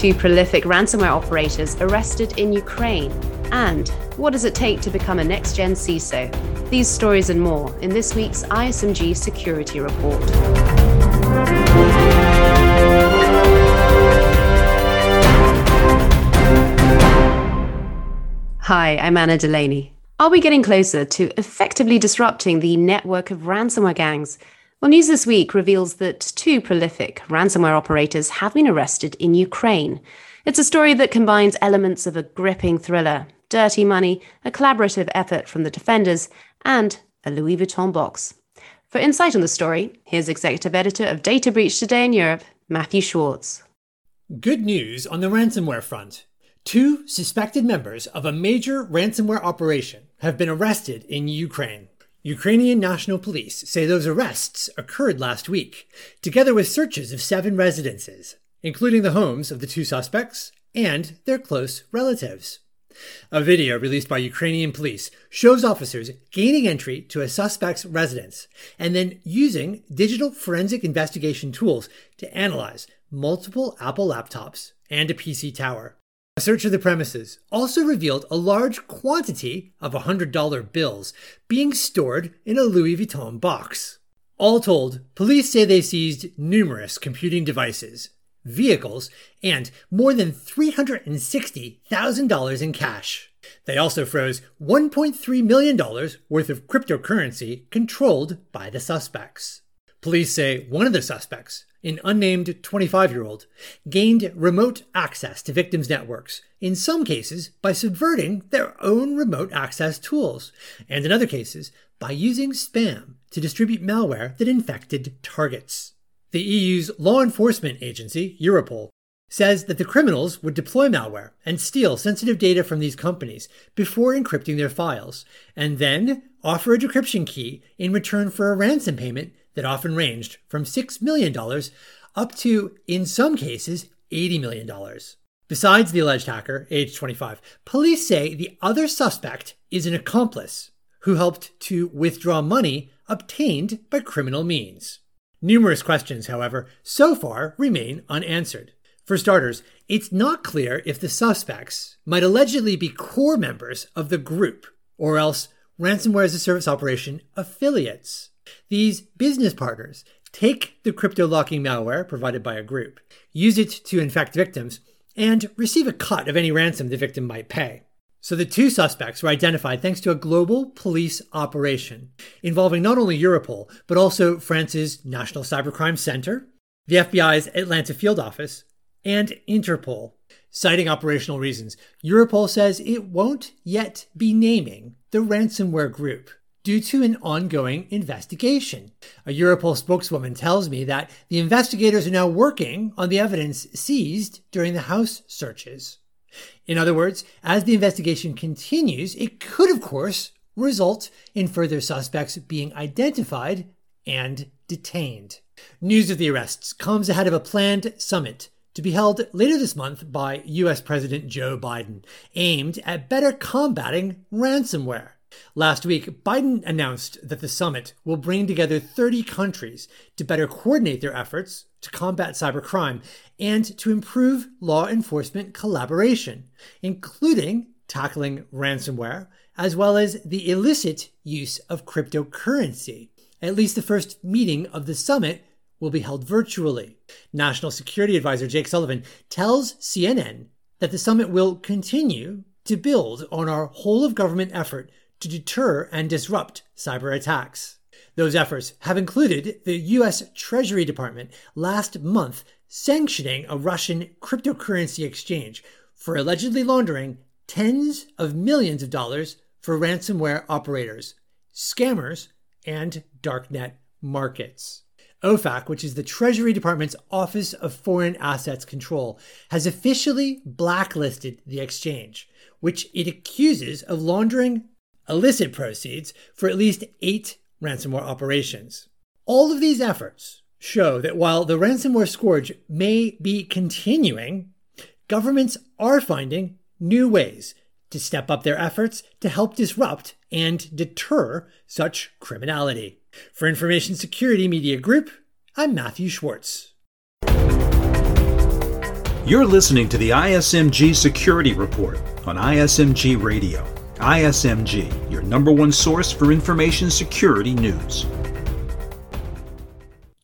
two prolific ransomware operators arrested in Ukraine, and what does it take to become a next-gen CISO? These stories and more in this week's ISMG Security Report. Hi, I'm Anna Delaney. Are we getting closer to effectively disrupting the network of ransomware gangs? Well, news this week reveals that two prolific ransomware operators have been arrested in Ukraine. It's a story that combines elements of a gripping thriller, dirty money, a collaborative effort from the defenders, and a Louis Vuitton box. For insight on the story, here's Executive Editor of Data Breach Today in Europe, Matthew Schwartz. Good news on the ransomware front. Two suspected members of a major ransomware operation have been arrested in Ukraine. Ukrainian National Police say those arrests occurred last week, together with searches of 7 residences, including the homes of the two suspects and their close relatives. A video released by Ukrainian police shows officers gaining entry to a suspect's residence and then using digital forensic investigation tools to analyze multiple Apple laptops and a PC tower. A search of the premises also revealed a large quantity of $100 bills being stored in a Louis Vuitton box. All told, police say they seized numerous computing devices, vehicles, and more than $360,000 in cash. They also froze $1.3 million worth of cryptocurrency controlled by the suspects. Police say one of the suspects, an unnamed 25-year-old, gained remote access to victims' networks, in some cases by subverting their own remote access tools, and in other cases by using spam to distribute malware that infected targets. The EU's law enforcement agency, Europol, says that the criminals would deploy malware and steal sensitive data from these companies before encrypting their files, and then offer a decryption key in return for a ransom payment that often ranged from $6 million up to, in some cases, $80 million. Besides the alleged hacker, age 25, police say the other suspect is an accomplice who helped to withdraw money obtained by criminal means. Numerous questions, however, so far remain unanswered. For starters, it's not clear if the suspects might allegedly be core members of the group, or else ransomware as a service operation affiliates. These business partners take the crypto-locking malware provided by a group, use it to infect victims, and receive a cut of any ransom the victim might pay. So the two suspects were identified thanks to a global police operation involving not only Europol, but also France's National Cybercrime Center, the FBI's Atlanta field office, and Interpol. Citing operational reasons, Europol says it won't yet be naming the ransomware group due to an ongoing investigation. A Europol spokeswoman tells me that the investigators are now working on the evidence seized during the house searches. In other words, as the investigation continues, it could, of course, result in further suspects being identified and detained. News of the arrests comes ahead of a planned summit to be held later this month by US President Joe Biden, aimed at better combating ransomware. Last week, Biden announced that the summit will bring together 30 countries to better coordinate their efforts to combat cybercrime and to improve law enforcement collaboration, including tackling ransomware, as well as the illicit use of cryptocurrency. At least the first meeting of the summit will be held virtually. National Security Advisor Jake Sullivan tells CNN that the summit will continue to build on our whole-of-government effort to deter and disrupt cyber attacks. Those efforts have included the U.S. Treasury Department last month sanctioning a Russian cryptocurrency exchange for allegedly laundering tens of millions of dollars for ransomware operators, scammers, and darknet markets. OFAC, which is the Treasury Department's Office of Foreign Assets Control, has officially blacklisted the exchange, which it accuses of laundering illicit proceeds for at least 8 ransomware operations. All of these efforts show that while the ransomware scourge may be continuing, governments are finding new ways to step up their efforts to help disrupt and deter such criminality. For Information Security Media Group, I'm Matthew Schwartz. You're listening to the ISMG Security Report on ISMG Radio. ISMG, your number one source for information security news.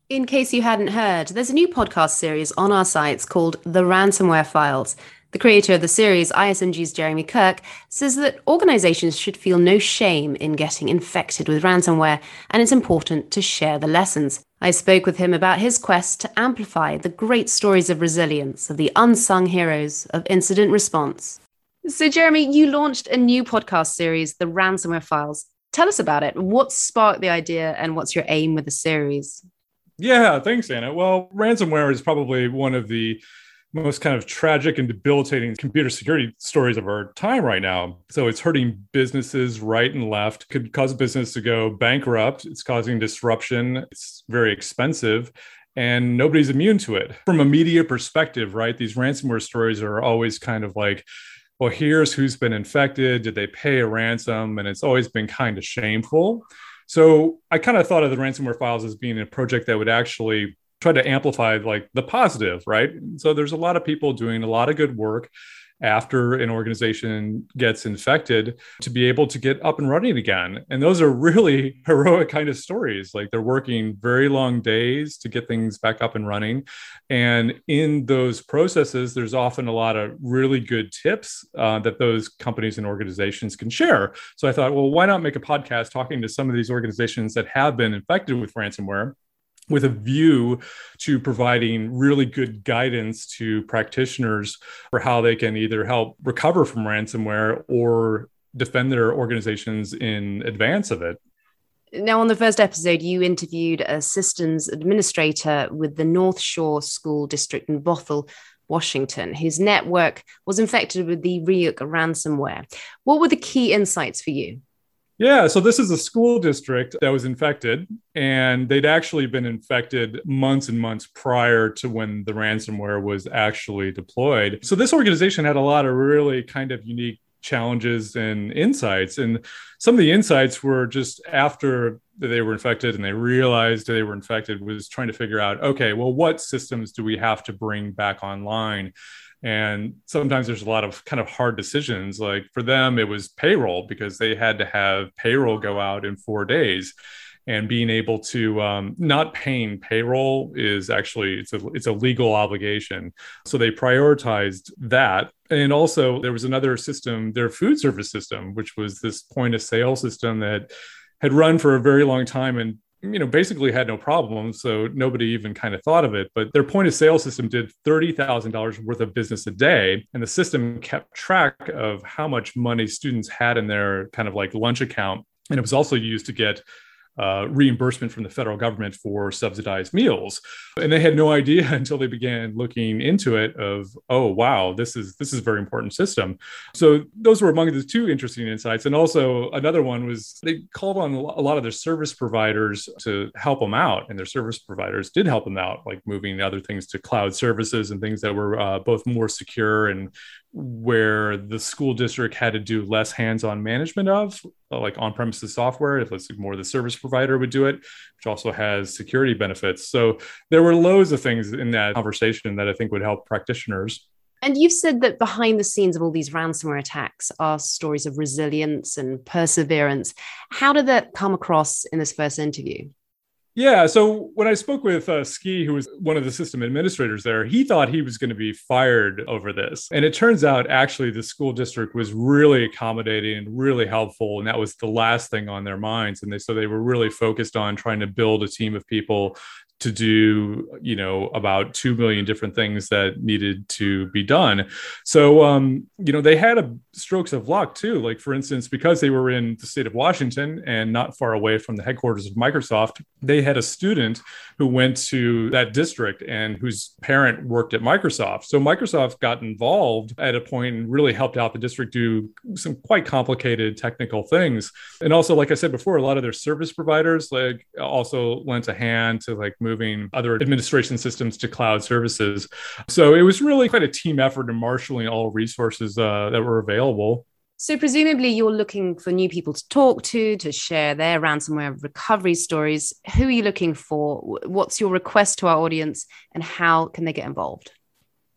In case you hadn't heard, there's a new podcast series on our sites called The Ransomware Files. The creator of the series, ISMG's Jeremy Kirk, says that organizations should feel no shame in getting infected with ransomware, and it's important to share the lessons. I spoke with him about his quest to amplify the great stories of resilience of the unsung heroes of incident response. So, Jeremy, you launched a new podcast series, The Ransomware Files. Tell us about it. What sparked the idea and what's your aim with the series? Yeah, thanks, Anna. Well, ransomware is probably one of the most kind of tragic and debilitating computer security stories of our time right now. So it's hurting businesses right and left, could cause a business to go bankrupt. It's causing disruption. It's very expensive and nobody's immune to it. From a media perspective, right, these ransomware stories are always kind of like, well, here's who's been infected. Did they pay a ransom? And it's always been kind of shameful. So I kind of thought of the Ransomware Files as being a project that would actually try to amplify like the positive, right? So there's a lot of people doing a lot of good work after an organization gets infected to be able to get up and running again. And those are really heroic kind of stories. Like they're working very long days to get things back up and running. And in those processes, there's often a lot of really good tips that those companies and organizations can share. So I thought, well, why not make a podcast talking to some of these organizations that have been infected with ransomware, with a view to providing really good guidance to practitioners for how they can either help recover from ransomware or defend their organizations in advance of it. Now, on the first episode, you interviewed a systems administrator with the North Shore School District in Bothell, Washington, whose network was infected with the Ryuk ransomware. What were the key insights for you? Yeah, so this is a school district that was infected, and they'd actually been infected months and months prior to when the ransomware was actually deployed. So this organization had a lot of really kind of unique challenges and insights. And some of the insights were just after they were infected and they realized they were infected was trying to figure out, okay, well, what systems do we have to bring back online? And sometimes there's a lot of kind of hard decisions. Like for them, it was payroll because they had to have payroll go out in 4 days, and being able to not paying payroll is actually, it's a legal obligation. So they prioritized that. And also there was another system, their food service system, which was this point of sale system that had run for a very long time and basically had no problem. So nobody even kind of thought of it, but their point of sale system did $30,000 worth of business a day. And the system kept track of how much money students had in their kind of like lunch account. And it was also used to get reimbursement from the federal government for subsidized meals. And they had no idea until they began looking into it of, oh, wow, this is a very important system. So those were among the two interesting insights. And also another one was they called on a lot of their service providers to help them out. And their service providers did help them out, like moving other things to cloud services and things that were both more secure and where the school district had to do less hands-on management of, like on-premises software, if it's more the service provider would do it, which also has security benefits. So there were loads of things in that conversation that I think would help practitioners. And you've said that behind the scenes of all these ransomware attacks are stories of resilience and perseverance. How did that come across in this first interview? Yeah. So when I spoke with Ski, who was one of the system administrators there, he thought he was going to be fired over this. And it turns out, actually, the school district was really accommodating and really helpful. And that was the last thing on their minds. And so they were really focused on trying to build a team of people to do, about 2 million different things that needed to be done. So, they had strokes of luck too. Like for instance, because they were in the state of Washington and not far away from the headquarters of Microsoft, they had a student who went to that district and whose parent worked at Microsoft. So Microsoft got involved at a point and really helped out the district do some quite complicated technical things. And also, like I said before, a lot of their service providers like also lent a hand to like moving other administration systems to cloud services. So it was really quite a team effort in marshaling all resources that were available. So presumably you're looking for new people to talk to share their ransomware recovery stories. Who are you looking for? What's your request to our audience and how can they get involved?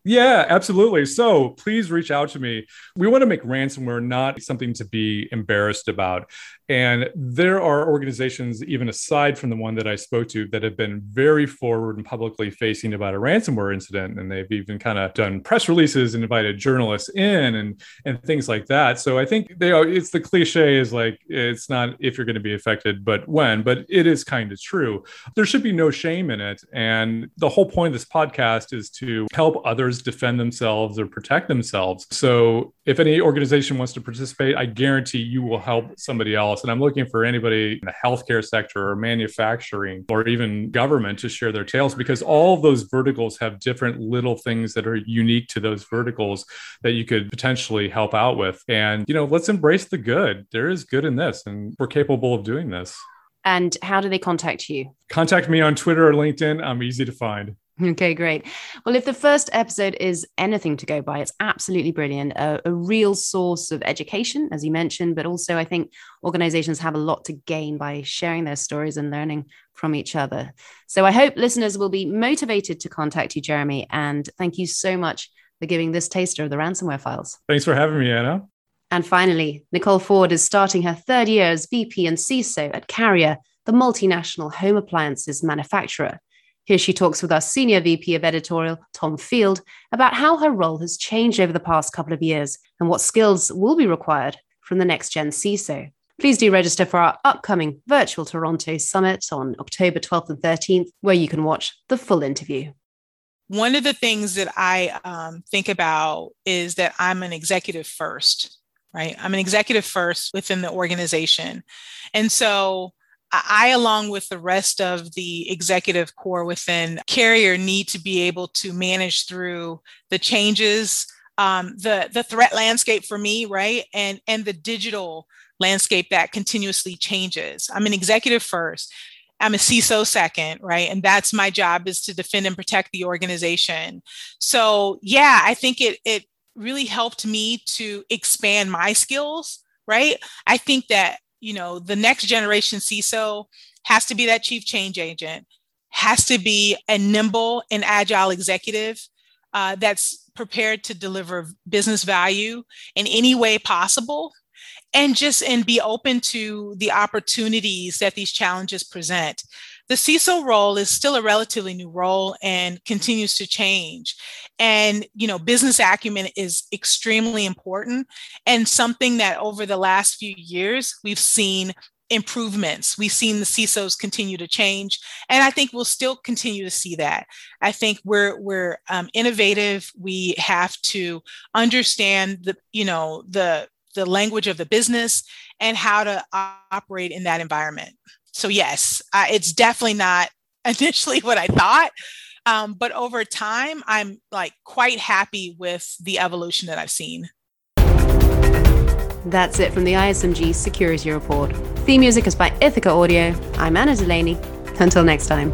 Yeah, absolutely. So please reach out to me. We want to make ransomware not something to be embarrassed about. And there are organizations, even aside from the one that I spoke to, that have been very forward and publicly facing about a ransomware incident. And they've even kind of done press releases and invited journalists in and things like that. So I think they are, it's the cliche is like, it's not if you're going to be affected, but when, but it is kind of true. There should be no shame in it. And the whole point of this podcast is to help others defend themselves or protect themselves. So if any organization wants to participate, I guarantee you will help somebody else. And I'm looking for anybody in the healthcare sector or manufacturing or even government to share their tales, because all of those verticals have different little things that are unique to those verticals that you could potentially help out with. And, you know, let's embrace the good. There is good in this, and we're capable of doing this. And how do they contact you? Contact me on Twitter or LinkedIn. I'm easy to find. Okay, great. Well, if the first episode is anything to go by, it's absolutely brilliant. A real source of education, as you mentioned, but also I think organizations have a lot to gain by sharing their stories and learning from each other. So I hope listeners will be motivated to contact you, Jeremy. And thank you so much for giving this taster of the Ransomware Files. Thanks for having me, Anna. And finally, Nicole Ford is starting her third year as VP and CISO at Carrier, the multinational home appliances manufacturer. Here she talks with our Senior VP of Editorial, Tom Field, about how her role has changed over the past couple of years and what skills will be required from the next gen CISO. Please do register for our upcoming virtual Toronto Summit on October 12th and 13th, where you can watch the full interview. One of the things that I think about is that I'm an executive first, right? I'm an executive first within the organization. And so I, along with the rest of the executive core within Carrier, need to be able to manage through the changes, the threat landscape for me, right? And the digital landscape that continuously changes. I'm an executive first. I'm a CISO second, right? And that's my job, is to defend and protect the organization. So yeah, I think it really helped me to expand my skills, right? I think that, you know, the next generation CISO has to be that chief change agent, has to be a nimble and agile executive that's prepared to deliver business value in any way possible, and be open to the opportunities that these challenges present. The CISO role is still a relatively new role and continues to change. And, you know, business acumen is extremely important and something that over the last few years, we've seen improvements. We've seen the CISOs continue to change. And I think we'll still continue to see that. I think we're innovative. We have to understand the language of the business and how to operate in that environment. So yes, it's definitely not initially what I thought, but over time, I'm like quite happy with the evolution that I've seen. That's it from the ISMG Security Report. Theme music is by Ithaca Audio. I'm Anna Delaney. Until next time.